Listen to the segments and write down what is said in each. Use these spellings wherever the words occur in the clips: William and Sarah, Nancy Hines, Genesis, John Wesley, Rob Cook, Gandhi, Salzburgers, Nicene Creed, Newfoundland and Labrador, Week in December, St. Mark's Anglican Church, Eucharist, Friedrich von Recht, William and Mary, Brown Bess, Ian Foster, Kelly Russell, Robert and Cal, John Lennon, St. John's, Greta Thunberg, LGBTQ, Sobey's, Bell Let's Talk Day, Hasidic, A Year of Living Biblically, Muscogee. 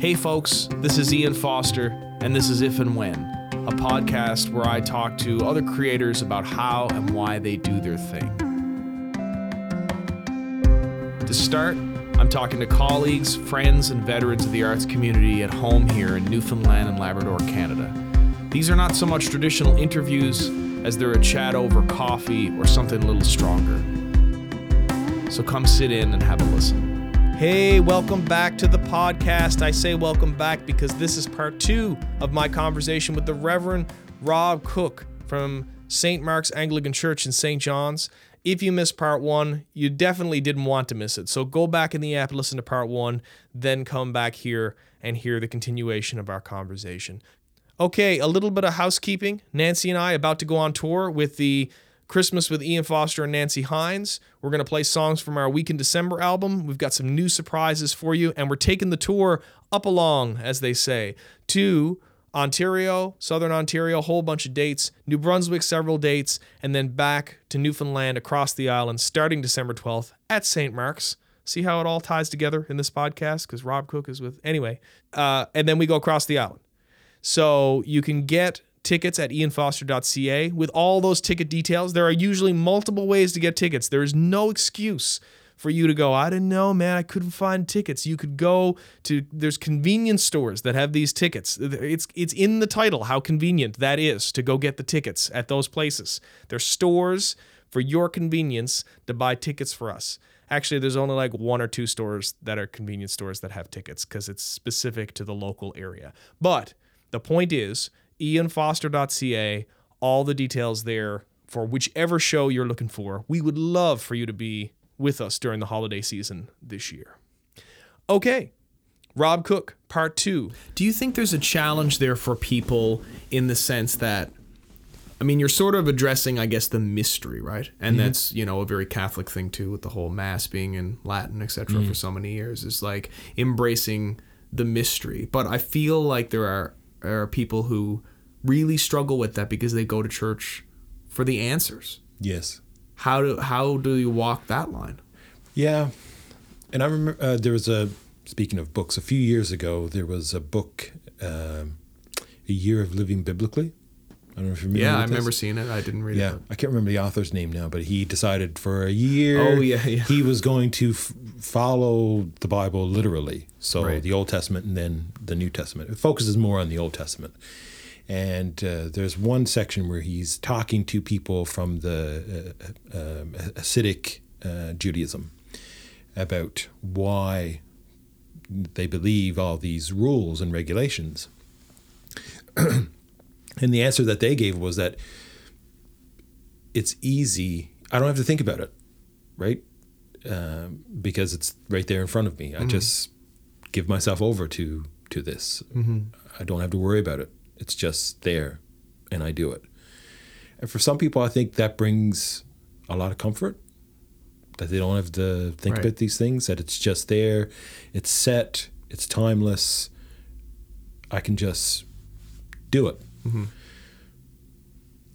Hey folks, this is Ian Foster, and this is If and When, a podcast where I talk to other creators about how and why they do their thing. To start, I'm talking to colleagues, friends, and veterans of the arts community at home here in Newfoundland and Labrador, Canada. These are not so much traditional interviews as they're a chat over coffee or something a little stronger. So come sit in and have a listen. Hey, welcome back to the podcast. I say welcome back because this is part two of my conversation with the Reverend Rob Cook from St. Mark's Anglican Church in St. John's. If you missed part one, you definitely didn't want to miss it. So go back in the app, listen to part one, then come back here and hear the continuation of our conversation. Okay, a little bit of housekeeping. Nancy and I about to go on tour with the Christmas with Ian Foster and Nancy Hines. We're going to play songs from our Week in December album. We've got some new surprises for you, and we're taking the tour up along, as they say, to Ontario, Southern Ontario, a whole bunch of dates, New Brunswick, several dates, and then back to Newfoundland across the island starting December 12th at St. Mark's. See how it all ties together in this podcast? Because Rob Cook is with... Anyway, and then we go across the island. So you can get tickets at ianfoster.ca with all those ticket details. There are usually multiple ways to get tickets. There is no excuse for you to go, I didn't know, man, I couldn't find tickets. You could go to, there's convenience stores that have these tickets. It's in the title how convenient that is to go get the tickets at those places. There's stores for your convenience to buy tickets for us. Actually, there's only like one or two stores that are convenience stores that have tickets because it's specific to the local area. But the point is, ianfoster.ca, all the details there for whichever show you're looking for. We would love for you to be with us during the holiday season this year. Okay, Rob Cook, part two. Do you think there's a challenge there for people in the sense that, I mean, you're sort of addressing, I guess, the mystery, right? And mm-hmm. that's, you know, a very Catholic thing too, with the whole Mass being in Latin, etc. for so many years, is like embracing the mystery. But I feel like there are people who really struggle with that because they go to church for the answers. Yes. How do you walk that line? Yeah. And I remember there was speaking of books, a few years ago, there was a book, A Year of Living Biblically. I don't know if you remember. Yeah, I remember seeing it. I didn't read it. I can't remember the author's name now, but he decided for a year he was going to follow the Bible literally. So the Old Testament and then the New Testament. It focuses more on the Old Testament. And there's one section where he's talking to people from the Hasidic Judaism about why they believe all these rules and regulations. And the answer that they gave was that it's easy. I don't have to think about it, right? Because it's right there in front of me. I just give myself over to this. I don't have to worry about it. It's just there, and I do it. And for some people, I think that brings a lot of comfort, that they don't have to think about these things, that it's just there, it's set, it's timeless. I can just do it.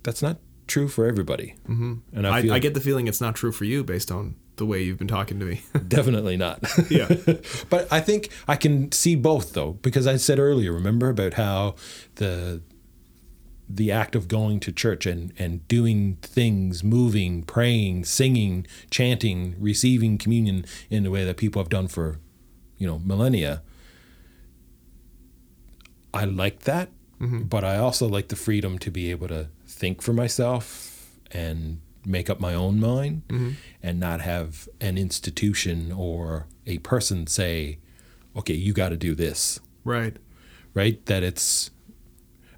That's not true for everybody. And I get the feeling it's not true for you based on the way you've been talking to me. Definitely not. Yeah. But I think I can see both, though, because I said earlier, remember, about how the act of going to church and doing things, moving, praying, singing, chanting, receiving communion in the way that people have done for, you know, millennia. I like that. But I also like the freedom to be able to think for myself and make up my own mind and not have an institution or a person say, okay, you got to do this. Right? That it's,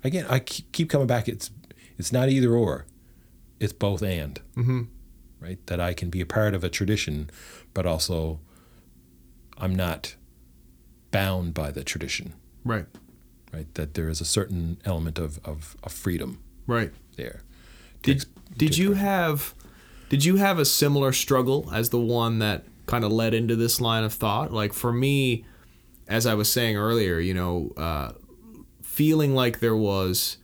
again, I keep coming back. It's not either or. It's both and. Right? That I can be a part of a tradition, but also I'm not bound by the tradition. Right, that there is a certain element of freedom there. Did you have a similar struggle as the one that kind of led into this line of thought? Like for me, as I was saying earlier, you know, feeling like there was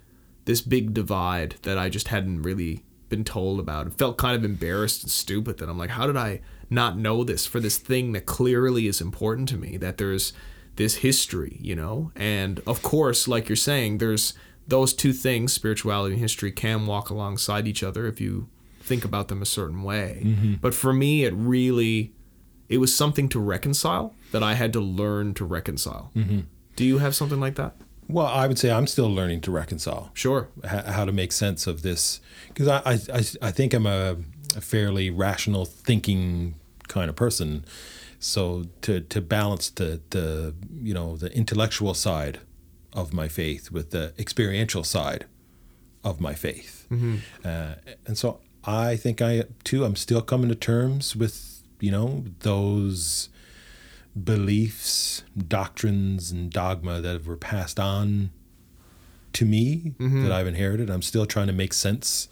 this big divide that I just hadn't really been told about. It felt kind of embarrassed and stupid that I'm like, how did I not know this for this thing that clearly is important to me? That there's this history, you know? And of course, like you're saying, there's those two things, spirituality and history, can walk alongside each other if you think about them a certain way. Mm-hmm. But for me, it was something to reconcile that I had to learn to reconcile. Mm-hmm. Do you have something like that? Well, I would say I'm still learning to reconcile. Sure. How to make sense of this. Because I think I'm a fairly rational thinking kind of person. So to balance the you know, the intellectual side of my faith with the experiential side of my faith. Mm-hmm. And so I think I'm still coming to terms with, you know, those beliefs, doctrines, and dogma that were passed on to me, mm-hmm. that I've inherited. I'm still trying to make sense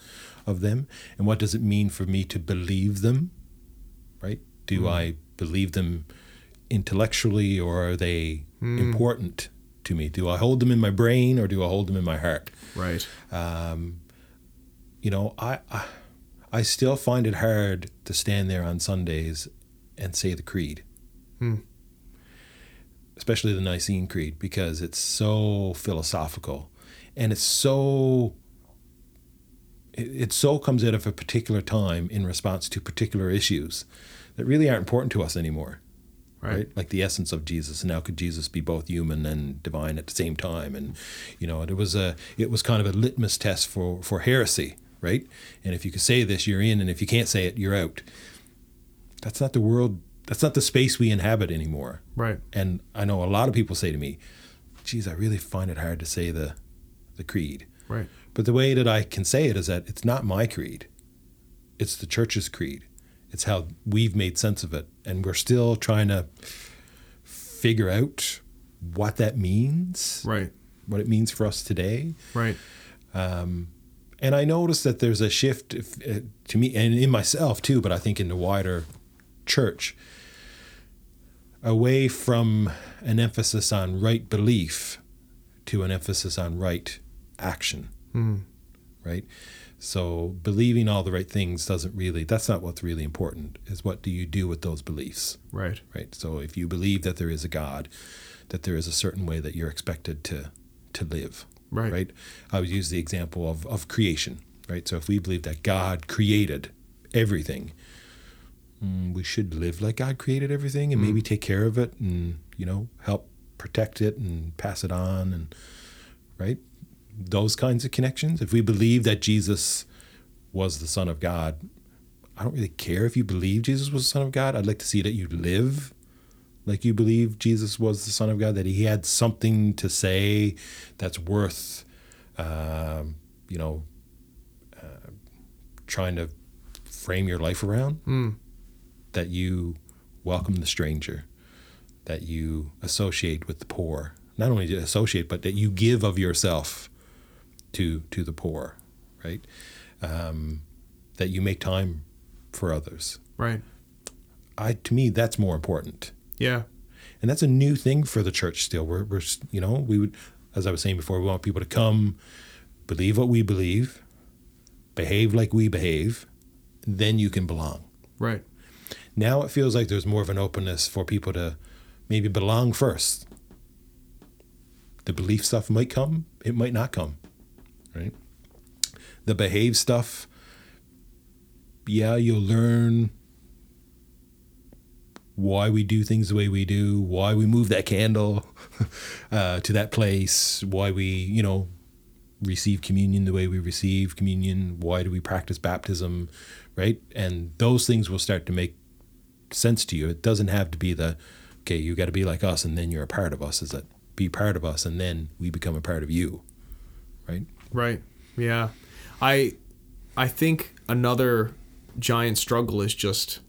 of them. And what does it mean for me to believe them, right? Do I believe them intellectually, or are they important to me? Do I hold them in my brain, or do I hold them in my heart? Right. You know, I still find it hard to stand there on Sundays and say the creed. Especially the Nicene Creed, because it's so philosophical, and it comes out of a particular time in response to particular issues that really aren't important to us anymore, right? Like the essence of Jesus, and how could Jesus be both human and divine at the same time? And you know, it was kind of a litmus test for heresy, right? And if you could say this, you're in, and if you can't say it, you're out. That's not the world. That's not the space we inhabit anymore. Right. And I know a lot of people say to me, geez, I really find it hard to say the creed. Right. But the way that I can say it is that it's not my creed. It's the church's creed. It's how we've made sense of it. And we're still trying to figure out what that means. Right. What it means for us today. Right. And I notice that there's a shift to me, and in myself too, but I think in the wider church, away from an emphasis on right belief to an emphasis on right action, right? So believing all the right things that's not what's really important, is what do you do with those beliefs? Right. Right. So if you believe that there is a God, that there is a certain way that you're expected to live, right? Right. I would use the example of creation, right? So if we believe that God created everything, we should live like God created everything, and maybe take care of it, and, you know, help protect it and pass it on, and right? Those kinds of connections. If we believe that Jesus was the Son of God, I don't really care if you believe Jesus was the Son of God. I'd like to see that you live like you believe Jesus was the Son of God, that he had something to say that's worth, you know, trying to frame your life around. That you welcome the stranger, that you associate with the poor. Not only associate, but that you give of yourself to the poor, right? That you make time for others. Right. To me, that's more important. Yeah. And that's a new thing for the church still. We're you know, we would, as I was saying before, we want people to come, believe what we believe, behave like we behave, then you can belong. Right. Now it feels like there's more of an openness for people to maybe belong first. The belief stuff might come, it might not come, right? The behave stuff, yeah, you'll learn why we do things the way we do, why we move that candle to that place, why we, you know, receive communion the way we receive communion, why do we practice baptism, right? And those things will start to make sense to you. It doesn't have to be okay, you got to be like us and then you're a part of us. Is that be part of us and then we become a part of you, right? Right. Yeah. I think another giant struggle is just,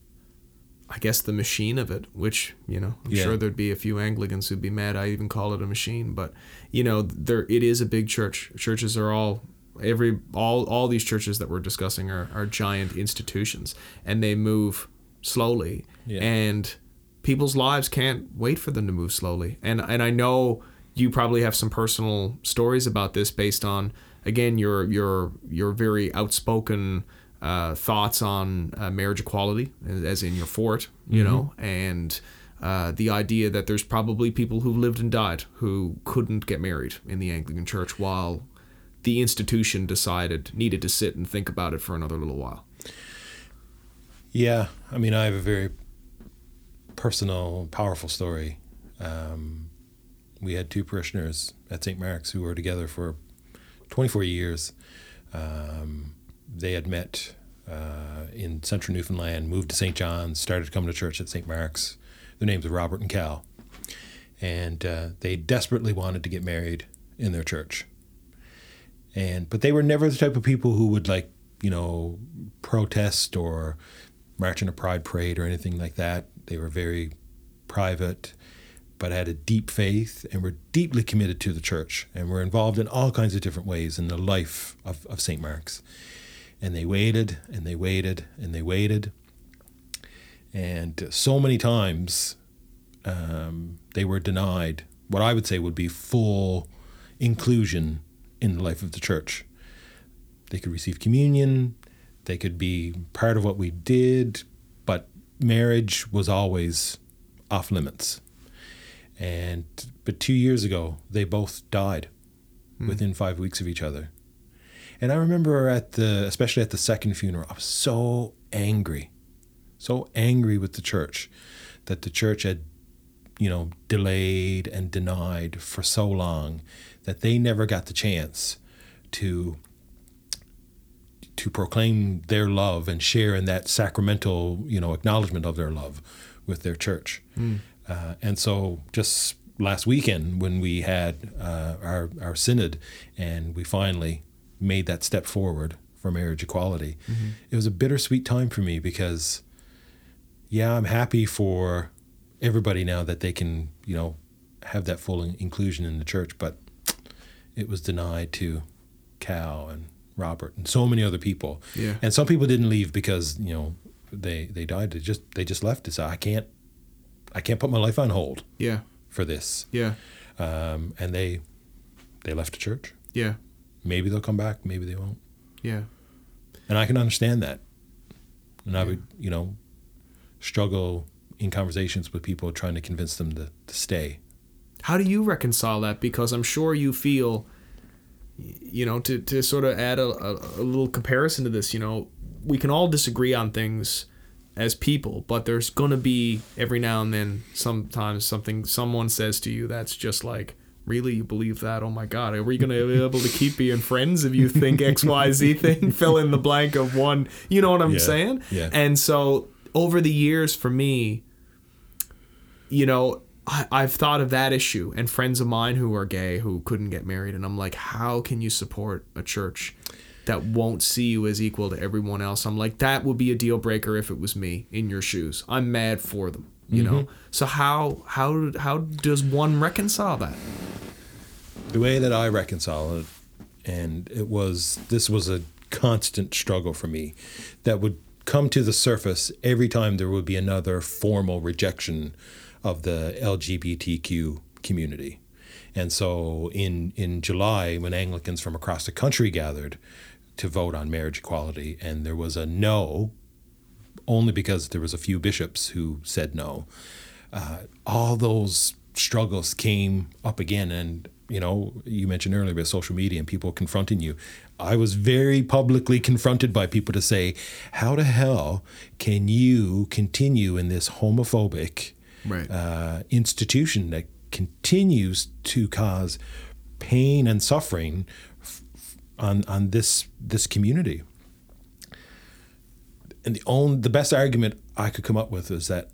I guess, the machine of it, which, you know, I'm sure there'd be a few Anglicans who'd be mad I even call it a machine, but you know, it is a big church. Churches are all these churches that we're discussing are giant institutions, and they move slowly, and people's lives can't wait for them to move slowly. And I know you probably have some personal stories about this based on, again, your very outspoken thoughts on marriage equality, as in your fort, you know, and The idea that there's probably people who lived and died who couldn't get married in the Anglican Church while the institution needed to sit and think about it for another little while. Yeah, I mean, I have a very personal, powerful story. We had two parishioners at St. Mark's who were together for 24 years. They had met in central Newfoundland, moved to St. John's, started coming to church at St. Mark's. Their names were Robert and Cal, and they desperately wanted to get married in their church. But they were never the type of people who would, like, you know, protest or march in a pride parade or anything like that. They were very private, but had a deep faith and were deeply committed to the church and were involved in all kinds of different ways in the life of St. Mark's. And they waited and they waited and they waited. And so many times they were denied what I would say would be full inclusion in the life of the church. They could receive communion, they could be part of what we did, but marriage was always off limits. But 2 years ago, they both died within 5 weeks of each other. And I remember especially at the second funeral, I was so angry with the church that the church had, you know, delayed and denied for so long that they never got the chance to proclaim their love and share in that sacramental, you know, acknowledgement of their love with their church. And so just last weekend when we had our synod and we finally made that step forward for marriage equality, it was a bittersweet time for me because... yeah, I'm happy for everybody now that they can, you know, have that full inclusion in the church, but it was denied to Cal and Robert and so many other people. Yeah. And some people didn't leave because, you know, they died. They just left to say, I can't put my life on hold. Yeah. For this. Yeah. And they left the church. Yeah. Maybe they'll come back. Maybe they won't. Yeah. And I can understand that. And I would, you know, struggle in conversations with people trying to convince them to stay. How do you reconcile that? Because I'm sure you feel, you know, to sort of add a little comparison to this, you know, we can all disagree on things as people, but there's going to be every now and then sometimes someone says to you that's just like, really, you believe that? Oh my God, are we going to be able to keep being friends if you think X, Y, Z thing, fill in the blank of one, you know what I'm saying? Yeah. And so... over the years for me, you know, I've thought of that issue and friends of mine who are gay who couldn't get married. And I'm like, how can you support a church that won't see you as equal to everyone else? I'm like, that would be a deal breaker if it was me in your shoes. I'm mad for them, you know? So how does one reconcile that? The way that I reconcile it, and this was a constant struggle for me that would come to the surface every time there would be another formal rejection of the LGBTQ community. And so in July, when Anglicans from across the country gathered to vote on marriage equality, and there was a no, only because there was a few bishops who said no, all those struggles came up again. And, you know, you mentioned earlier about social media and people confronting you. I was very publicly confronted by people to say, how the hell can you continue in this homophobic institution that continues to cause pain and suffering on this community? And the best argument I could come up with is that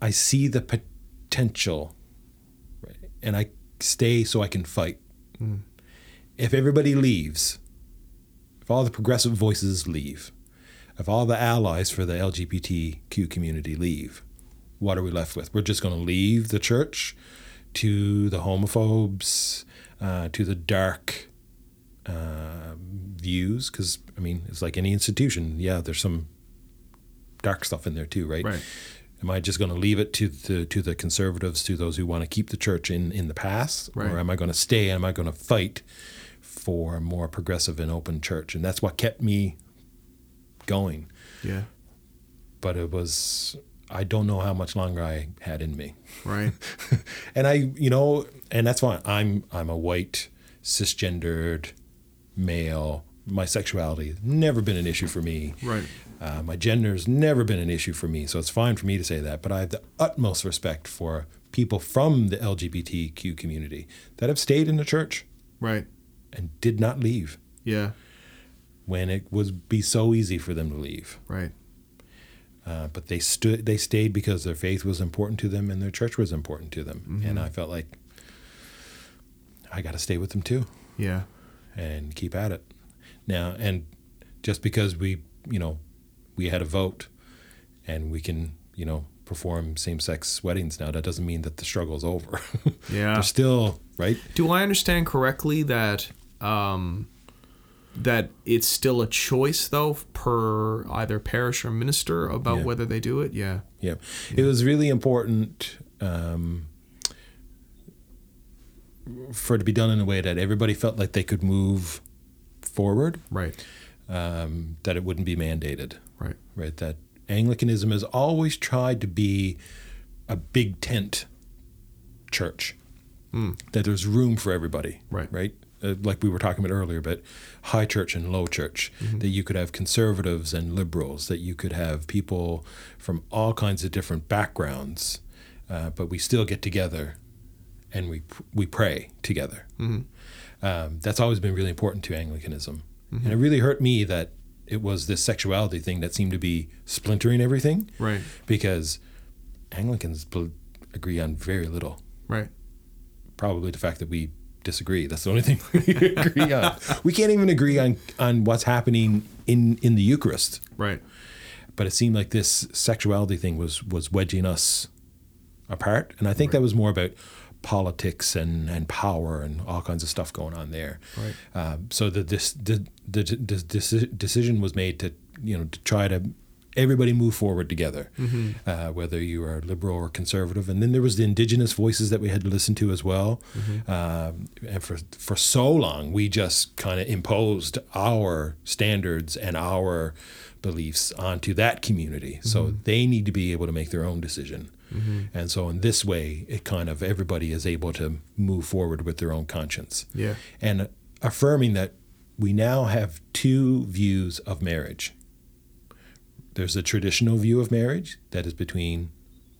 I see the potential, right, and I stay so I can fight. If everybody leaves, if all the progressive voices leave, if all the allies for the LGBTQ community leave, what are we left with? We're just going to leave the church to the homophobes, to the dark views, because, I mean, it's like any institution. Yeah, there's some dark stuff in there too, right? Right. Am I just going to leave it to the conservatives, to those who want to keep the church in the past? Right. Or am I going to stay? Am I going to fight for a more progressive and open church? And that's what kept me going. Yeah. But it was I don't know how much longer I had in me. Right. And I, you know, and that's why I'm a white, cisgendered male. My sexuality has never been an issue for me. Right. My gender's never been an issue for me. So it's fine for me to say that. But I have the utmost respect for people from the LGBTQ community that have stayed in the church. Right. And did not leave. Yeah. When it would be so easy for them to leave. Right. But they stayed because their faith was important to them and their church was important to them. Mm-hmm. And I felt like I got to stay with them too. Yeah. And keep at it. Now, and just because we, you know, we had a vote and we can, you know, perform same-sex weddings now, that doesn't mean that the struggle's over. Yeah. They're still, right? Do I understand correctly that that it's still a choice, though, per either parish or minister about whether they do it? Yeah. Yeah. It was really important for it to be done in a way that everybody felt like they could move forward. Right. That it wouldn't be mandated. Right. Right. That Anglicanism has always tried to be a big tent church. Mm. That there's room for everybody. Right. Right. Like we were talking about earlier, but high church and low church, mm-hmm. that you could have conservatives and liberals, that you could have people from all kinds of different backgrounds, but we still get together and we pray together. Mm-hmm. That's always been really important to Anglicanism. Mm-hmm. And it really hurt me that it was this sexuality thing that seemed to be splintering everything. Right. Because Anglicans agree on very little. Right. Probably the fact that we disagree. That's the only thing we agree on. We can't even agree on what's happening in the Eucharist. Right. But it seemed like this sexuality thing was wedging us apart. And I think that was more about politics and power and all kinds of stuff going on there. Right. So the decision was made to, you know, to try to everybody move forward together, mm-hmm. Whether you are liberal or conservative. And then there was the indigenous voices that we had to listen to as well. Mm-hmm. And for so long, we just kind of imposed our standards and our beliefs onto that community. Mm-hmm. So they need to be able to make their own decision. Mm-hmm. And so in this way, it kind of everybody is able to move forward with their own conscience. Yeah. And affirming that we now have two views of marriage. There's a traditional view of marriage that is between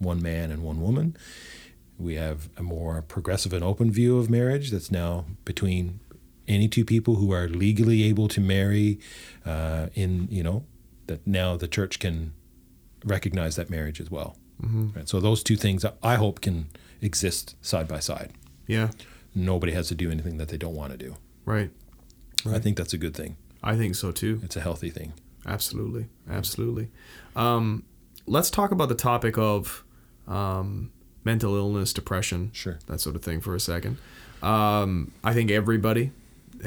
one man and one woman. We have a more progressive and open view of marriage that's now between any two people who are legally able to marry in, you know, that now the church can recognize that marriage as well. Mm-hmm. Right? So those two things, I hope, can exist side by side. Yeah. Nobody has to do anything that they don't want to do. Right. Right. I think that's a good thing. I think so, too. It's a healthy thing. Absolutely. Absolutely. Let's talk about the topic of mental illness, depression, sure, that sort of thing for a second. I think everybody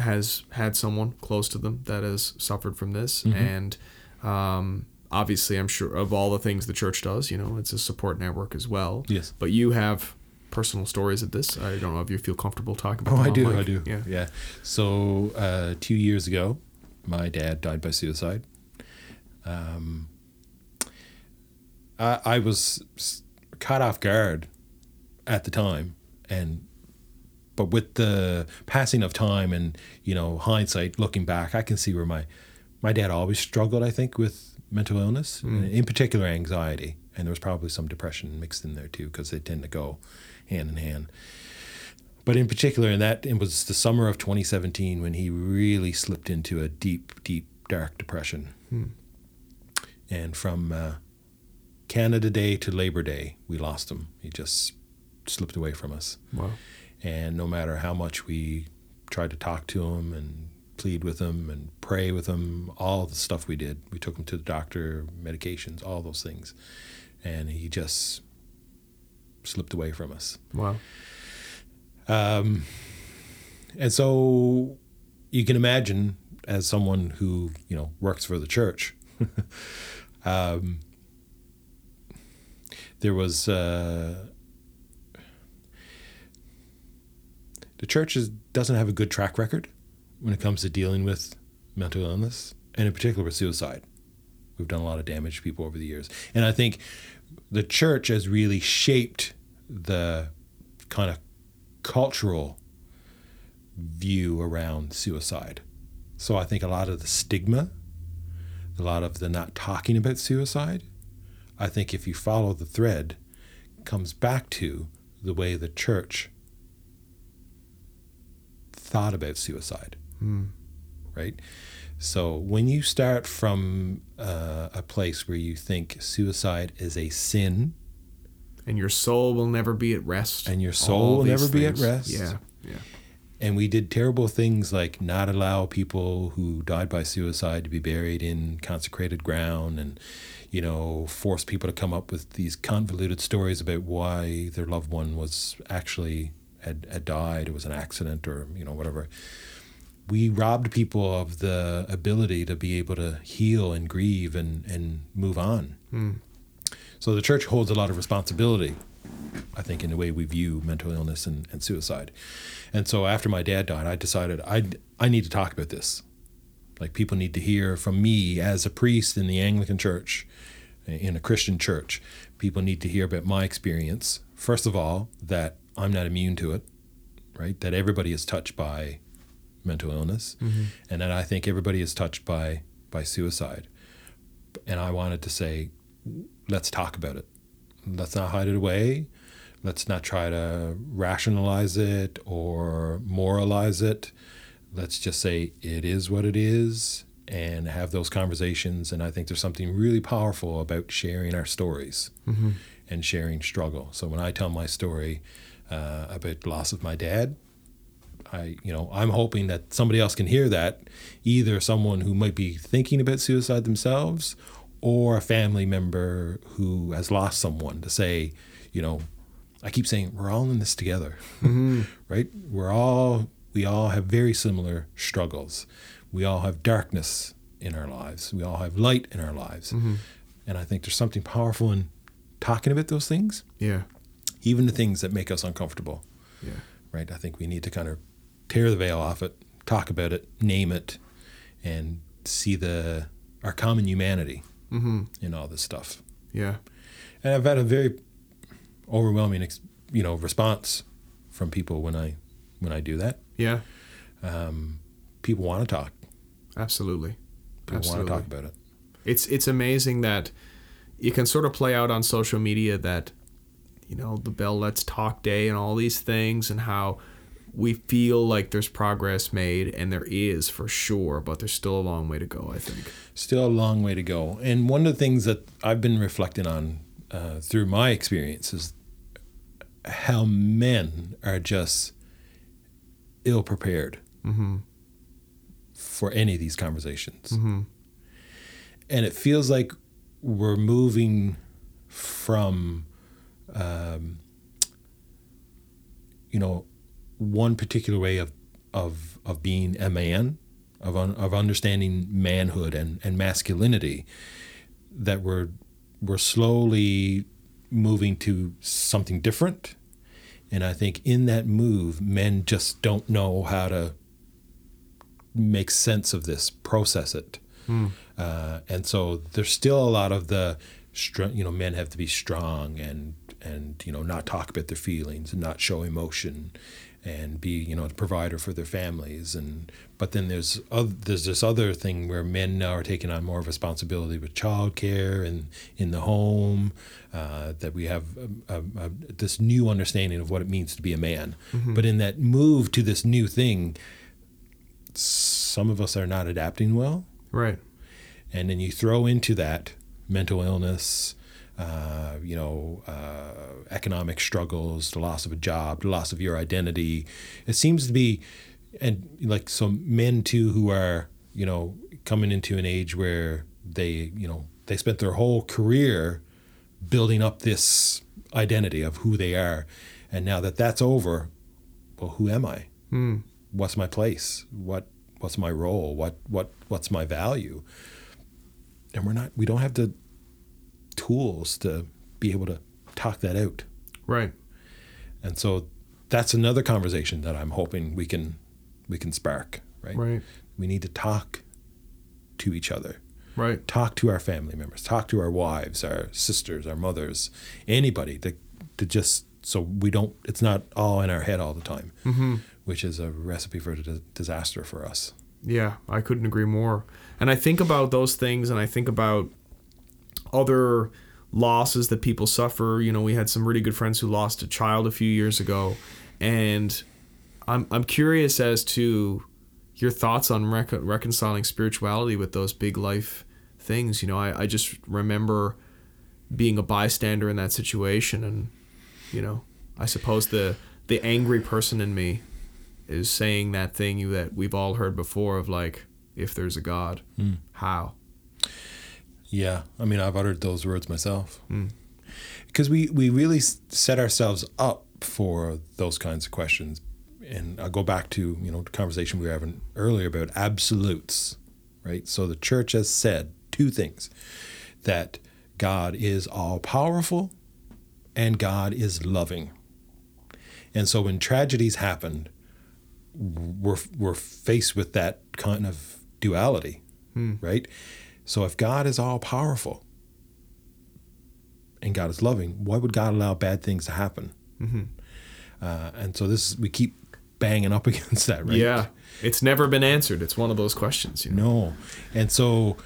has had someone close to them that has suffered from this. Mm-hmm. And obviously, I'm sure of all the things the church does, you know, it's a support network as well. Yes. But you have personal stories of this. I don't know if you feel comfortable talking about that. Oh, I do. Yeah. So 2 years ago, my dad died by suicide. I was caught off guard at the time, but with the passing of time and, you know, hindsight, looking back, I can see where my dad always struggled, I think, with mental illness, and in particular anxiety, and there was probably some depression mixed in there too, because they tend to go hand in hand. But in particular, it was the summer of 2017 when he really slipped into a deep, deep, dark depression. Hmm. And from Canada Day to Labor Day, we lost him. He just slipped away from us. Wow. And no matter how much we tried to talk to him and plead with him and pray with him, all the stuff we did, we took him to the doctor, medications, all those things. And he just slipped away from us. Wow. And so you can imagine, as someone who, you know, works for the church, there was, the church doesn't have a good track record when it comes to dealing with mental illness, and in particular with suicide. We've done a lot of damage to people over the years. And I think the church has really shaped the kind of cultural view around suicide. So I think a lot of the stigma, a lot of the not talking about suicide, I think if you follow the thread, comes back to the way the church thought about suicide, right? So when you start from a place where you think suicide is a sin, and your soul will never be at rest, yeah, yeah. And we did terrible things like not allow people who died by suicide to be buried in consecrated ground and, you know, force people to come up with these convoluted stories about why their loved one was actually had died, it was an accident or, you know, whatever. We robbed people of the ability to be able to heal and grieve and move on. So the church holds a lot of responsibility, I think, in the way we view mental illness and suicide. And so after my dad died, I decided I need to talk about this. Like, people need to hear from me as a priest in the Anglican Church, in a Christian church. People need to hear about my experience. First of all, that I'm not immune to it, right? That everybody is touched by mental illness. And that I think everybody is touched by suicide. And I wanted to say, let's talk about it. Let's not hide it away. Let's not try to rationalize it or moralize it. Let's just say it is what it is and have those conversations. And I think there's something really powerful about sharing our stories and sharing struggle. So when I tell my story about the loss of my dad, I'm hoping that somebody else can hear that, either someone who might be thinking about suicide themselves or a family member who has lost someone, to say, you know, I keep saying we're all in this together, right? We all have very similar struggles. We all have darkness in our lives. We all have light in our lives. And I think there's something powerful in talking about those things. Yeah. Even the things that make us uncomfortable. Yeah. Right? I think we need to kind of tear the veil off it, talk about it, name it, and see our common humanity. And all this stuff. Yeah. And I've had a very overwhelming, response from people when I do that. Yeah. People want to talk. Absolutely. People want to talk about it. It's amazing that you can sort of play out on social media that, you know, the Bell Let's Talk Day and all these things, and how we feel like there's progress made, and there is for sure, but there's still a long way to go, I think. Still a long way to go. And one of the things that I've been reflecting on through my experience is how men are just ill-prepared for any of these conversations. And it feels like we're moving from, one particular way of being a man, of understanding manhood and masculinity, that we're slowly moving to something different. And I think in that move, men just don't know how to make sense of this, process it. And so there's still a lot of the, men have to be strong and not talk about their feelings and not show emotion and be, the provider for their families. But then there's this other thing where men now are taking on more responsibility with childcare and in the home, that we have this new understanding of what it means to be a man. But in that move to this new thing, some of us are not adapting well. Right. And then you throw into that mental illness, economic struggles, the loss of a job, the loss of your identity. It seems to be, and like some men too, who are, coming into an age where they spent their whole career building up this identity of who they are. And now that that's over, well, who am I? What's my place? What's my role? What's my value? And we don't have the tools to be able to talk that out. Right. And so that's another conversation that I'm hoping we can spark, right? Right. We need to talk to each other. Right. Talk to our family members. Talk to our wives, our sisters, our mothers, anybody to just so we don't. It's not all in our head all the time, mm-hmm. which is a recipe for disaster for us. Yeah, I couldn't agree more. And I think about those things, and I think about other losses that people suffer. You know, we had some really good friends who lost a child a few years ago, and I'm curious as to your thoughts on reconciling spirituality with those big life things. You know, I just remember being a bystander in that situation, and you know, I suppose the angry person in me is saying that thing that we've all heard before of like, if there's a God, how? Yeah, I mean, I've uttered those words myself. Because we really set ourselves up for those kinds of questions. And I'll go back to, you know, the conversation we were having earlier about absolutes, right? So the church has said two things, that God is all-powerful and God is loving. And so when tragedies happened, we're faced with that kind of duality, right? So if God is all-powerful and God is loving, why would God allow bad things to happen? Mm-hmm. And so we keep banging up against that, right? Yeah, it's never been answered. It's one of those questions, you know. No, and so,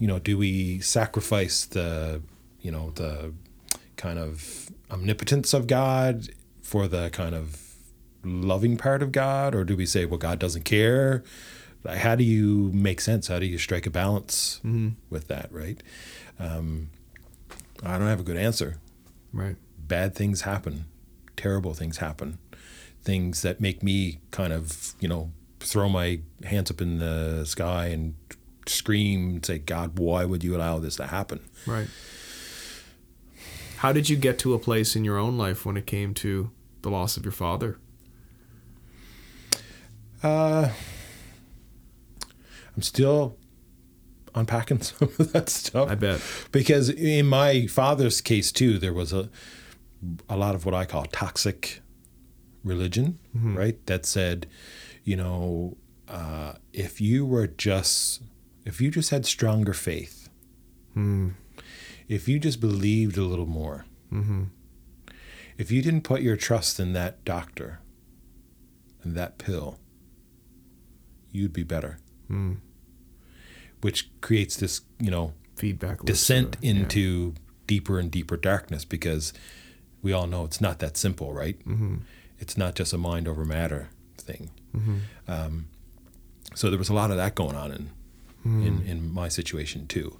you know, do we sacrifice the, you know, the kind of omnipotence of God for the kind of loving part of God, or do we say, well, God doesn't care? Like, how do you make sense? How do you strike a balance with that, right? I don't have a good answer. Right. Bad things happen. Terrible things happen. Things that make me kind of, you know, throw my hands up in the sky and scream and say, God, why would you allow this to happen? Right. How did you get to a place in your own life when it came to the loss of your father? I'm still unpacking some of that stuff. I bet. Because in my father's case, too, there was a lot of what I call toxic religion, right? That said, you know, if you just had stronger faith, if you just believed a little more, if you didn't put your trust in that doctor and that pill, you'd be better. Which creates this, you know, feedback descent into deeper and deeper darkness, because we all know it's not that simple, right? It's not just a mind over matter thing. So there was a lot of that going on in my situation too.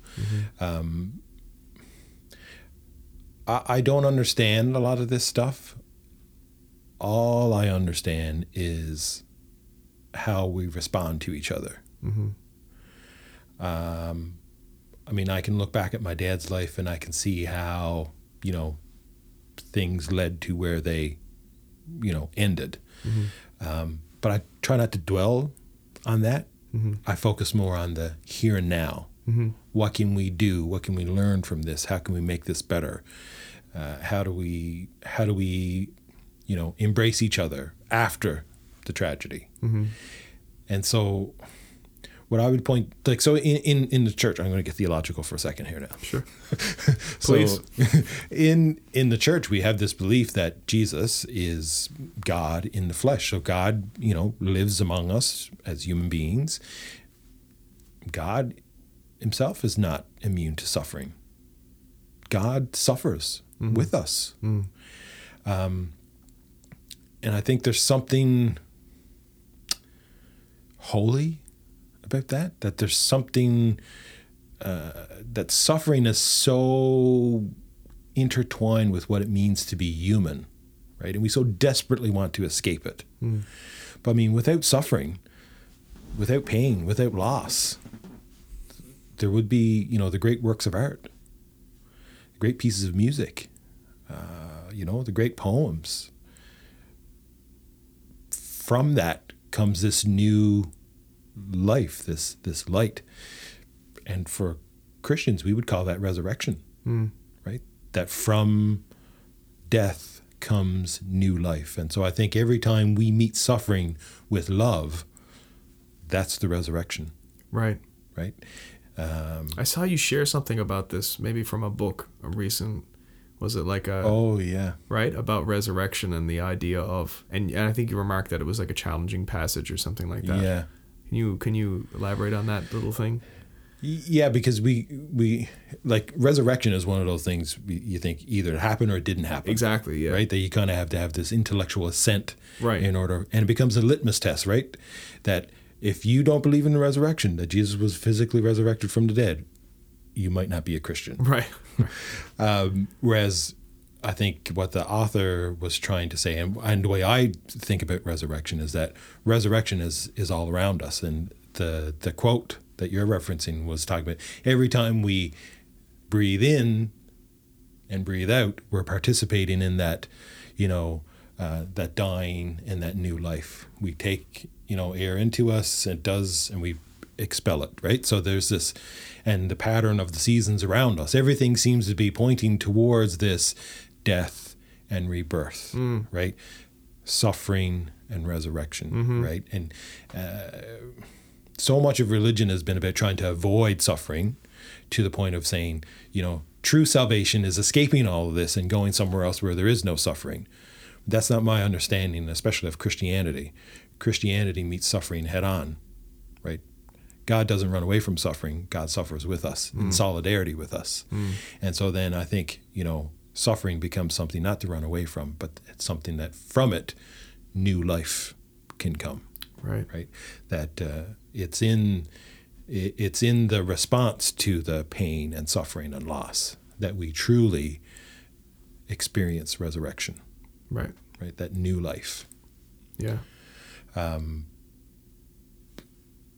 I don't understand a lot of this stuff. All I understand is how we respond to each other. I mean, I can look back at my dad's life and I can see how, you know, things led to where they, you know, ended. But I try not to dwell on that. I focus more on the here and now. What can we do? What can we learn from this? How can we make this better? How do we, you know, embrace each other after the tragedy? And so what I would point, like, so in the church, I'm going to get theological for a second here now. Sure. Please. So, in the church, we have this belief that Jesus is God in the flesh. So God, you know, lives among us as human beings. God himself is not immune to suffering. God suffers with us. And I think there's something holy about that there's something that suffering is so intertwined with what it means to be human, right? And we so desperately want to escape it. But I mean, without suffering, without pain, without loss, there would be, you know, the great works of art, the great pieces of music, you know, the great poems. From that comes this new life, this light. And for Christians, we would call that resurrection, right? That from death comes new life. And so I think every time we meet suffering with love, that's the resurrection. Right. I saw you share something about this, maybe from a book, a recent, was it like a... Oh, yeah. Right? About resurrection and the idea of... And I think you remarked that it was like a challenging passage or something like that. Yeah. Can you elaborate on that little thing? Yeah, because we like resurrection is one of those things you think either happened or it didn't happen. Exactly, yeah. Right? That you kind of have to have this intellectual assent in order. And it becomes a litmus test, right? That if you don't believe in the resurrection, that Jesus was physically resurrected from the dead, you might not be a Christian. Right. Whereas I think what the author was trying to say, and the way I think about resurrection is that resurrection is all around us. And the quote that you're referencing was talking about every time we breathe in and breathe out, we're participating in that, that dying and that new life. We take, air into us, and we expel it, right? So there's this, and the pattern of the seasons around us, everything seems to be pointing towards this death and rebirth, right? Suffering and resurrection, right? And, so much of religion has been about trying to avoid suffering to the point of saying, true salvation is escaping all of this and going somewhere else where there is no suffering. That's not my understanding, especially of Christianity. Christianity meets suffering head on, right? God doesn't run away from suffering. God suffers with us, in solidarity with us. And so then I think, suffering becomes something not to run away from, but it's something that from it, new life can come. Right. That it's in the response to the pain and suffering and loss that we truly experience resurrection. Right. That new life. Yeah.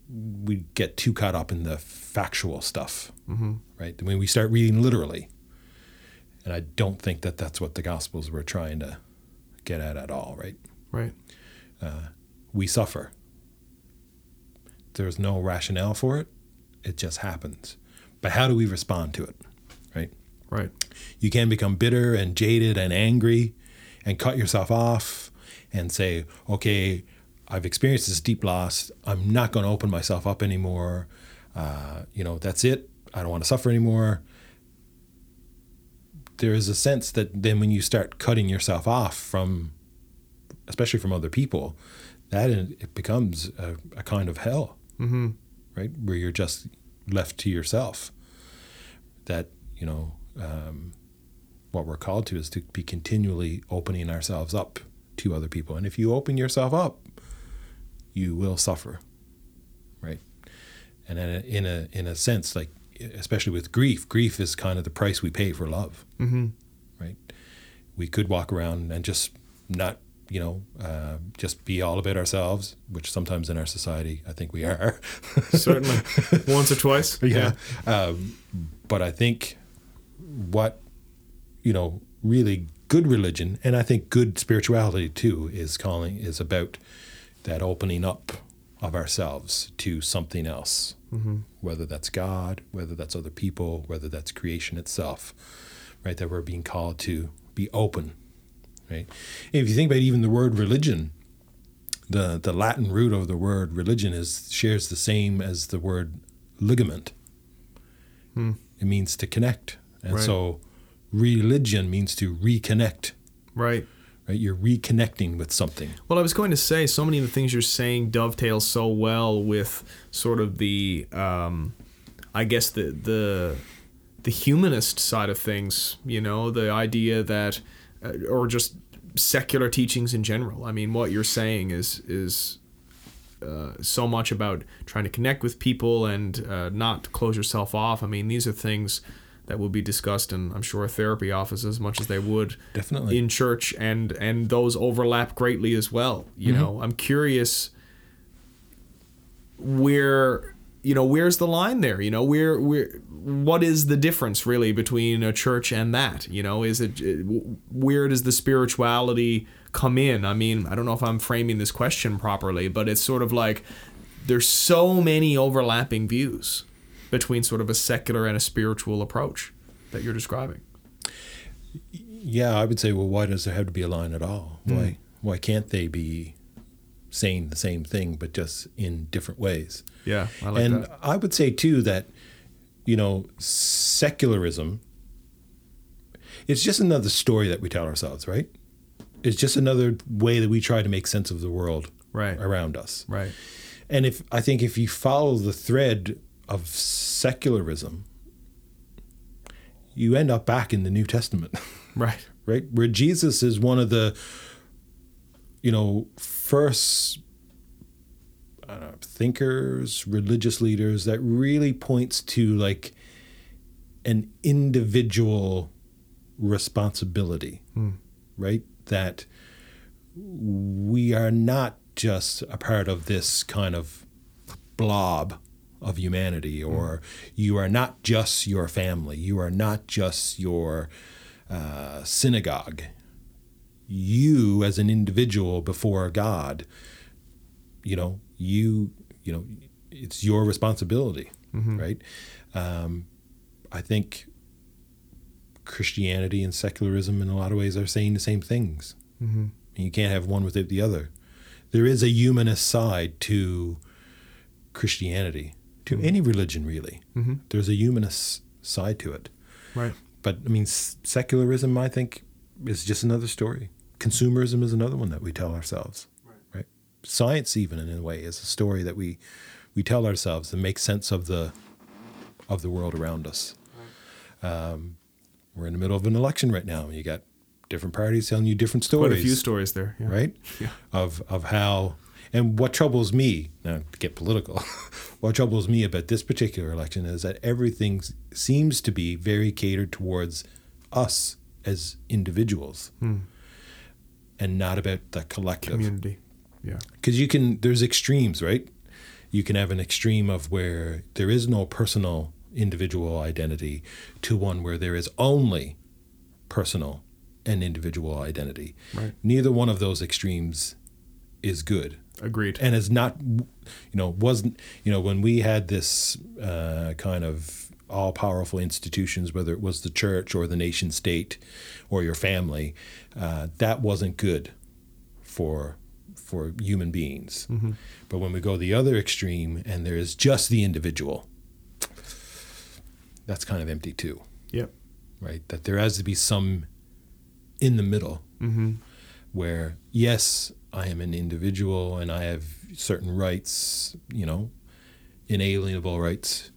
We get too caught up in the factual stuff, right? When we start reading literally, and I don't think that that's what the Gospels were trying to get at all, right? Right. We suffer. There's no rationale for it. It just happens. But how do we respond to it, right? Right. You can become bitter and jaded and angry and cut yourself off and say, okay, I've experienced this deep loss. I'm not going to open myself up anymore. That's it. I don't want to suffer anymore. There is a sense that then when you start cutting yourself off from, especially from other people, that it becomes a kind of hell, right? Where you're just left to yourself. That, what we're called to is to be continually opening ourselves up to other people. And if you open yourself up, you will suffer, right? And in a sense, like, especially with grief is kind of the price we pay for love, right? We could walk around and just not, just be all about ourselves, which sometimes in our society, I think we are. Certainly. Once or twice. Yeah. But I think what, really good religion, and I think good spirituality too, is about that opening up of ourselves to something else, whether that's God, whether that's other people, whether that's creation itself, right? That we're being called to be open. Right. If you think about even the word religion, the Latin root of the word religion shares the same as the word ligament. It means to connect. And so religion means to reconnect. Right. You're reconnecting with something. Well, I was going to say, so many of the things you're saying dovetail so well with sort of the, I guess, the humanist side of things, the idea that, or just secular teachings in general. I mean, what you're saying is so much about trying to connect with people and not close yourself off. I mean, these are things that will be discussed in, I'm sure, therapy office as much as they would definitely in church, and those overlap greatly as well. I'm curious where... where's the line there? What is the difference really between a church and that? Is it, where does the spirituality come in? I mean, I don't know if I'm framing this question properly, but it's sort of like there's so many overlapping views between sort of a secular and a spiritual approach that you're describing. Yeah, I would say, well, why does there have to be a line at all? Why can't they be saying the same thing but just in different ways? Yeah, I like that. And I would say too that you know, secularism, it's just another story that we tell ourselves, right? It's just another way that we try to make sense of the world around us. Right. And I think if you follow the thread of secularism, you end up back in the New Testament. Right. Right? Where Jesus is one of the, you know, first thinkers, religious leaders that really points to like an individual responsibility, right? That we are not just a part of this kind of blob of humanity, or you are not just your family, you are not just your synagogue. You as an individual before God, you know, it's your responsibility, right? I think Christianity and secularism in a lot of ways are saying the same things. And you can't have one without the other. There is a humanist side to Christianity, to any religion really. There's a humanist side to it. Right. But I mean, secularism, I think, is just another story. Consumerism is another one that we tell ourselves. Science, even in a way, is a story that we tell ourselves and make sense of the world around us. Right. We're in the middle of an election right now, and you got different parties telling you different stories. Quite a few stories there, yeah. Right? Yeah. Of how, and what troubles me, now to get political, what troubles me about this particular election is that everything seems to be very catered towards us as individuals, and not about the collective community. Yeah, because there's extremes, right? You can have an extreme of where there is no personal individual identity to one where there is only personal and individual identity. Right. Neither one of those extremes is good. Agreed. And is not, when we had this kind of all-powerful institutions, whether it was the church or the nation state or your family, that wasn't good for human beings. But when we go the other extreme and there is just the individual, that's kind of empty too. Yep. Right? That there has to be some in the middle where, yes, I am an individual and I have certain rights, inalienable rights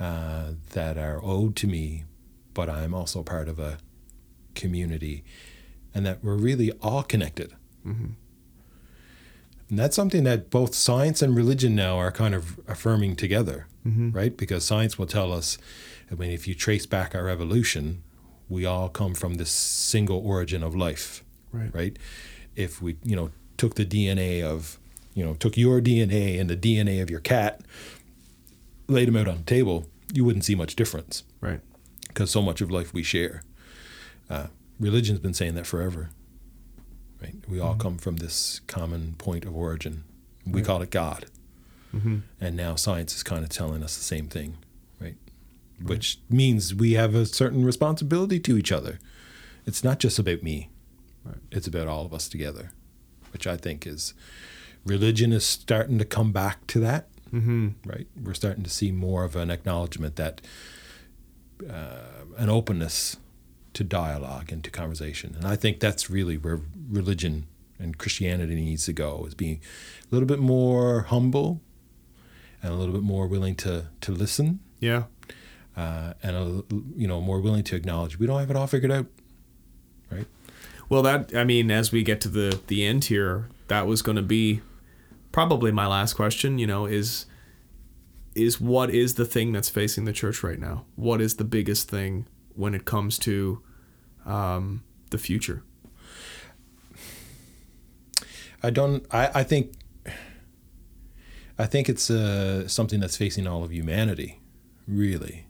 that are owed to me, but I'm also part of a community and that we're really all connected. And that's something that both science and religion now are kind of affirming together, right? Because science will tell us, if you trace back our evolution, we all come from this single origin of life, right? If we, took the DNA of, took your DNA and the DNA of your cat, laid them out on the table, you wouldn't see much difference, right? Because so much of life we share. Religion's been saying that forever. Right. We all come from this common point of origin. We call it God. And now science is kind of telling us the same thing, right? Which means we have a certain responsibility to each other. It's not just about me. Right. It's about all of us together, which I think is religion is starting to come back to that, right? We're starting to see more of an acknowledgement that an openness to dialogue and to conversation. And I think that's really where religion and Christianity needs to go, is being a little bit more humble and a little bit more willing to listen. Yeah. And more willing to acknowledge we don't have it all figured out, right? Well, as we get to the end here, that was going to be probably my last question, is what is the thing that's facing the church right now? What is the biggest thing when it comes to the future? I think it's something that's facing all of humanity, really.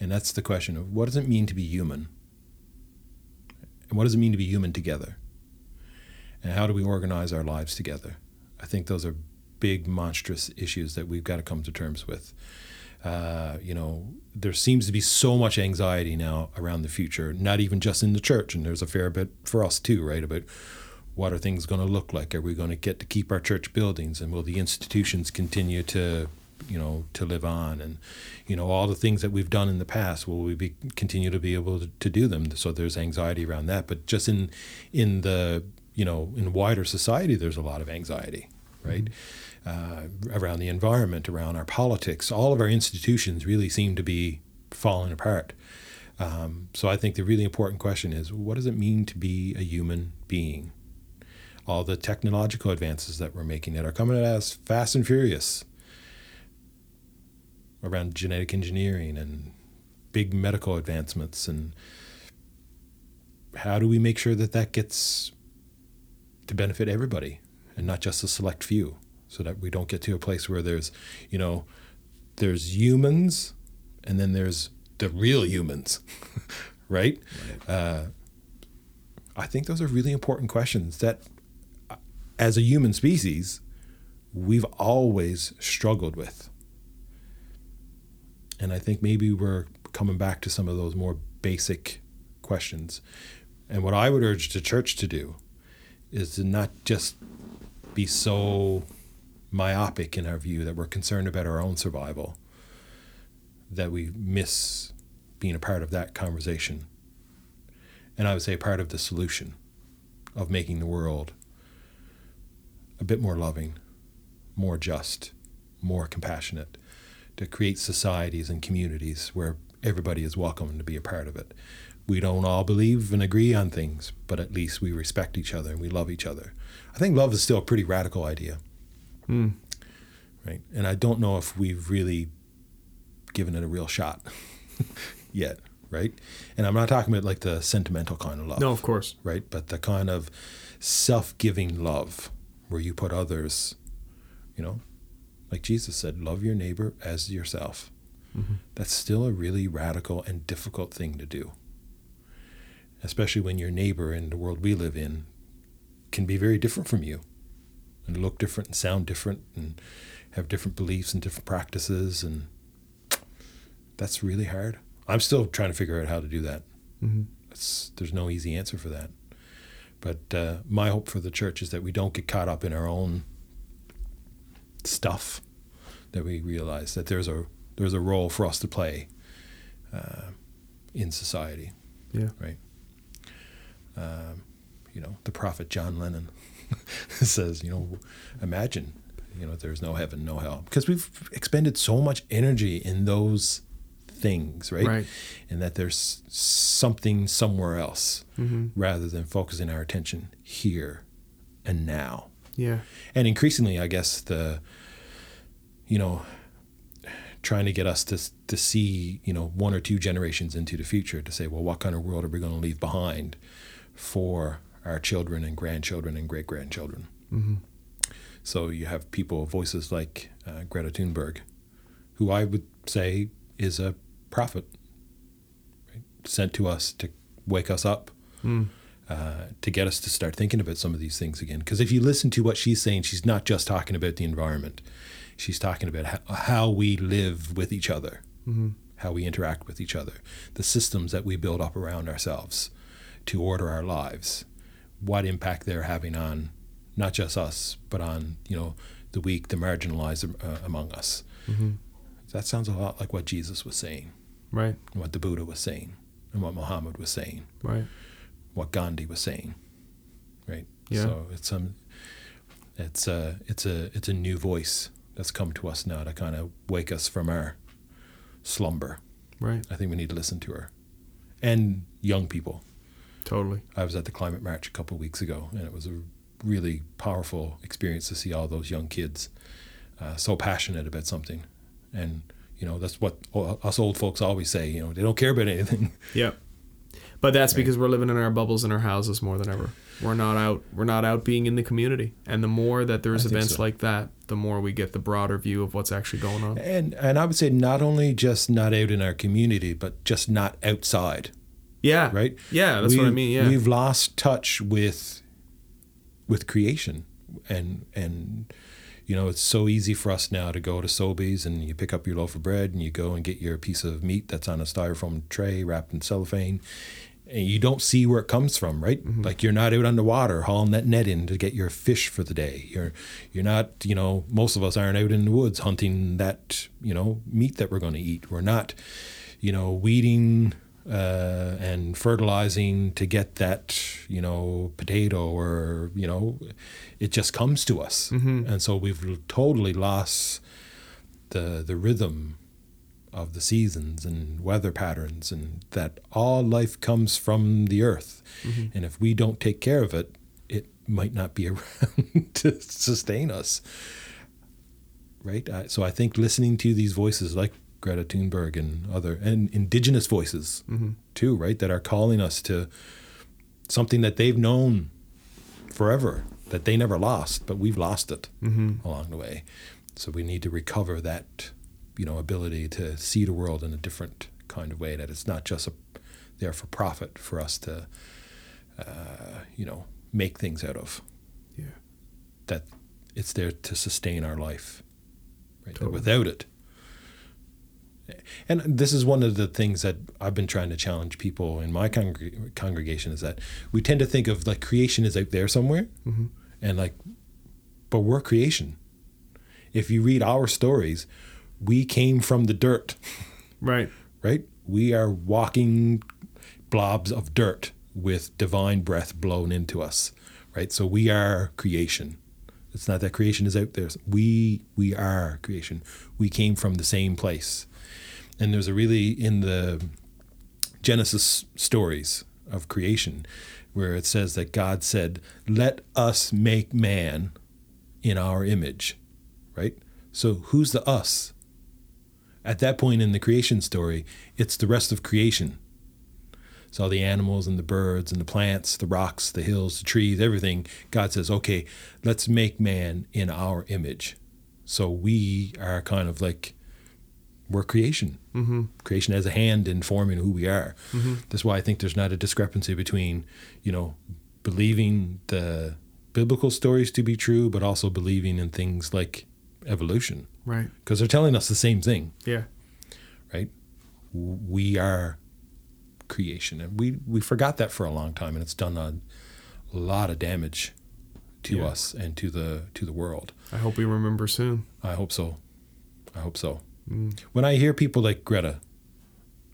And that's the question of what does it mean to be human? And what does it mean to be human together? And how do we organize our lives together? I think those are big, monstrous issues that we've got to come to terms with. There seems to be so much anxiety now around the future, not even just in the church. And there's a fair bit for us too, right? About what are things going to look like? Are we going to get to keep our church buildings? And will the institutions continue to you know, to live on, and, you know, all the things that we've done in the past, will we be continue to be able to do them? So there's anxiety around that, but just in the, you know, in wider society, there's a lot of anxiety, right? Around the environment, around our politics, all of our institutions really seem to be falling apart. So I think the really important question is, what does it mean to be a human being? All the technological advances that we're making that are coming at us fast and furious around genetic engineering and big medical advancements, and how do we make sure that that gets to benefit everybody and not just a select few, so that we don't get to a place where there's, you know, there's humans and then there's the real humans, right? I think those are really important questions that, as a human species, we've always struggled with. And I think maybe we're coming back to some of those more basic questions. And what I would urge the church to do is to not just be so myopic in our view that we're concerned about our own survival, that we miss being a part of that conversation. And I would say part of the solution of making the world a bit more loving, more just, more compassionate, to create societies and communities where everybody is welcome to be a part of it. We don't all believe and agree on things, but at least we respect each other and we love each other. I think love is still a pretty radical idea, right? And I don't know if we've really given it a real shot yet, right? And I'm not talking about like the sentimental kind of love. No, of course. Right? But the kind of self-giving love, where you put others, you know, like Jesus said, love your neighbor as yourself. That's still a really radical and difficult thing to do, especially when your neighbor in the world we live in can be very different from you and look different and sound different and have different beliefs and different practices. And that's really hard. I'm still trying to figure out how to do that. There's no easy answer for that. But my hope for the church is that we don't get caught up in our own stuff, that we realize that there's a role for us to play in society. Right? You know, the prophet John Lennon says, you know, imagine, you know, there's no heaven, no hell. Because we've expended so much energy in those things, right? And that there's something somewhere else, rather than focusing our attention here and now. And increasingly, I guess, the, you know, trying to get us to see, you know, one or two generations into the future, to say, well, what kind of world are we going to leave behind for our children and grandchildren and great-grandchildren? So you have people, voices like Greta Thunberg, who I would say is a prophet, right? Sent to us to wake us up, to get us to start thinking about some of these things again. Because if you listen to what she's saying, she's not just talking about the environment. She's talking about how we live with each other, how we interact with each other, the systems that we build up around ourselves to order our lives, what impact they're having on not just us, but on, you know, the weak, the marginalized among us. That sounds a lot like what Jesus was saying, right? And what the Buddha was saying, and what Muhammad was saying, right? What Gandhi was saying, right? So it's a new voice that's come to us now to kind of wake us from our slumber, right? I think we need to listen to her, and young people. Totally. I was at the Climate March a couple of weeks ago, and it was a really powerful experience to see all those young kids so passionate about something. And, you know, that's what us old folks always say, you know, they don't care about anything. But that's because we're living in our bubbles in our houses more than ever. We're not out being in the community. And the more that there's events like that, the more we get the broader view of what's actually going on. And I would say not only just not out in our community, but just not outside. Right? That's what I mean. We've lost touch with creation and you know, it's so easy for us now to go to Sobey's and you pick up your loaf of bread and you go and get your piece of meat that's on a styrofoam tray wrapped in cellophane you don't see where it comes from, right? Mm-hmm. Like you're not out on the water hauling that net in to get your fish for the day. You're not, you know, most of us aren't out in the woods hunting that, you know, meat that we're going to eat. We're not, you know, weeding and fertilizing to get that, you know, potato or, you know, it just comes to us. Mm-hmm. And so we've totally lost the rhythm of the seasons and weather patterns, and that all life comes from the earth. Mm-hmm. And if we don't take care of it, it might not be around to sustain us. Right. So I think listening to these voices like Greta Thunberg and other, and indigenous voices mm-hmm. too, right, that are calling us to something that they've known forever, that they never lost, but we've lost it mm-hmm. along the way. So we need to recover that, you know, ability to see the world in a different kind of way, that it's not just there for profit for us to, you know, make things out of. Yeah. That it's there to sustain our life. Right? Totally. Without it. And this is one of the things that I've been trying to challenge people in my congregation is that we tend to think of like creation is out there somewhere mm-hmm. and like, but we're creation. If you read our stories, we came from the dirt, right? Right? We are walking blobs of dirt with divine breath blown into us, right? So we are creation. It's not that creation is out there. We are creation. We came from the same place. And there's a really, in the Genesis stories of creation, where it says that God said, "Let us make man in our image," right? So who's the us? At that point in the creation story, it's the rest of creation. So all the animals and the birds and the plants, the rocks, the hills, the trees, everything. God says, okay, let's make man in our image. So we are kind of like, we're creation. Mm-hmm. Creation has a hand in forming who we are. Mm-hmm. That's why I think there's not a discrepancy between, you know, believing the biblical stories to be true, but also believing in things like evolution. Right. Because they're telling us the same thing. Yeah. Right? We are creation. And we forgot that for a long time, and it's done a lot of damage to yeah. us and to the world. I hope we remember soon. I hope so. Mm. When I hear people like Greta,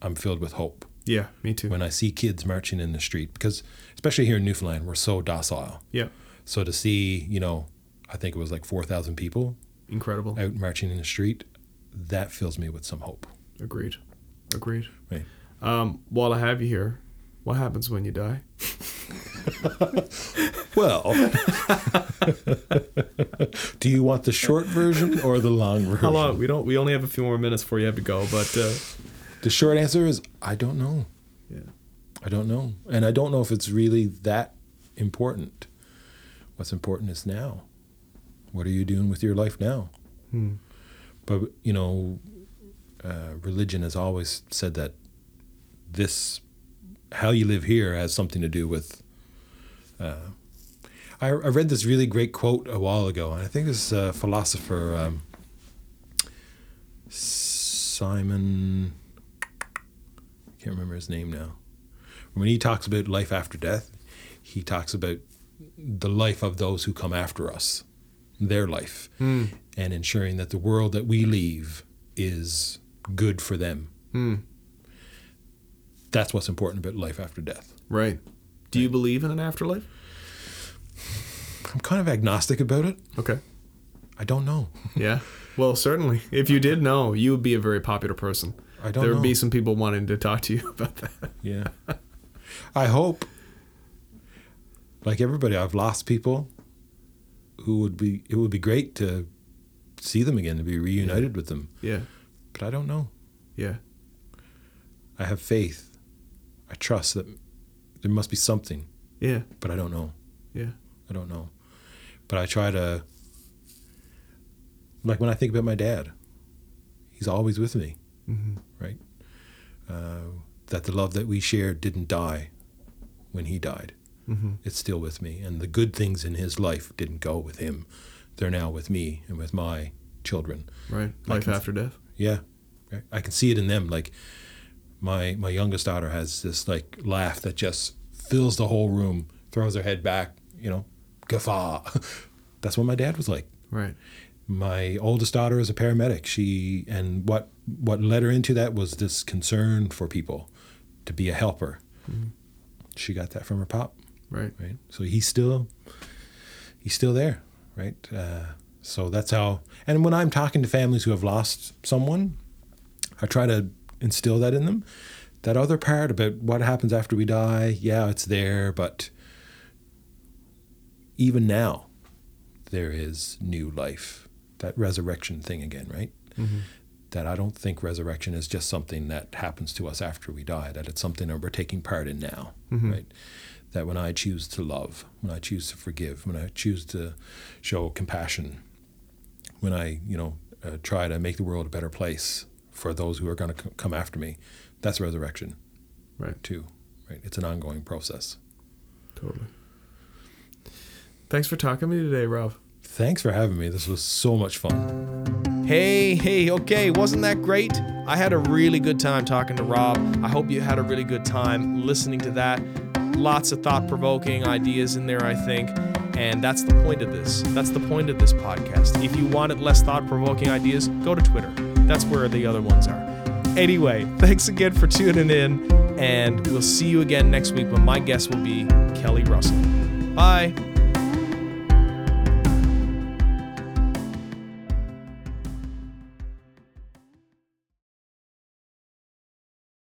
I'm filled with hope. Yeah, me too. When I see kids marching in the street, because especially here in Newfoundland, we're so docile. Yeah. So to see, you know, I think it was like 4,000 people. Incredible. Out marching in the street, that fills me with some hope. Agreed. Right. While I have you here, what happens when you die? Well, do you want the short version or the long version? How long? We only have a few more minutes before you have to go, but the short answer is I don't know. Yeah. I don't know. And I don't know if it's really that important. What's important is now. What are you doing with your life now? Hmm. But, you know, religion has always said that this, how you live here has something to do with, I read this really great quote a while ago, and I think this philosopher, Simon, I can't remember his name now. When he talks about life after death, he talks about the life of those who come after us. Their life and ensuring that the world that we leave is good for them. Mm. That's what's important about life after death. Right. Do you believe in an afterlife? I'm kind of agnostic about it. Okay. I don't know. Yeah. Well, certainly. If you did know, you would be a very popular person. I don't know. There would be some people wanting to talk to you about that. Yeah. I hope, like everybody, I've lost people. It would be great to see them again, to be reunited with them. Yeah. But I don't know. Yeah. I have faith. I trust that there must be something. Yeah. But I don't know. Yeah. I don't know. But I try to, like when I think about my dad, he's always with me, mm-hmm. right? That the love that we shared didn't die when he died. Mm-hmm. It's still with me. And the good things in his life didn't go with him. They're now with me and with my children. Right. Life after death. Yeah. Right? I can see it in them. Like my youngest daughter has this like laugh that just fills the whole room, throws her head back, you know, guffaw. That's what my dad was like. Right. My oldest daughter is a paramedic. What led her into that was this concern for people, to be a helper. Mm-hmm. She got that from her pop. Right. Right. So he's still there. Right. So that's how, and when I'm talking to families who have lost someone, I try to instill that in them. That other part about what happens after we die, yeah, it's there, but even now there is new life, that resurrection thing again, right? Mm-hmm. That I don't think resurrection is just something that happens to us after we die, that it's something that we're taking part in now, mm-hmm. right? That when I choose to love, when I choose to forgive, when I choose to show compassion, when I, try to make the world a better place for those who are going to come after me, that's resurrection, right? Too, right? It's an ongoing process. Totally. Thanks for talking to me today, Rob. Thanks for having me. This was so much fun. Hey, okay, wasn't that great? I had a really good time talking to Rob. I hope you had a really good time listening to that. Lots of thought-provoking ideas in there, I think. And that's the point of this. That's the point of this podcast. If you wanted less thought-provoking ideas, go to Twitter. That's where the other ones are. Anyway, thanks again for tuning in. And we'll see you again next week when my guest will be Kelly Russell. Bye.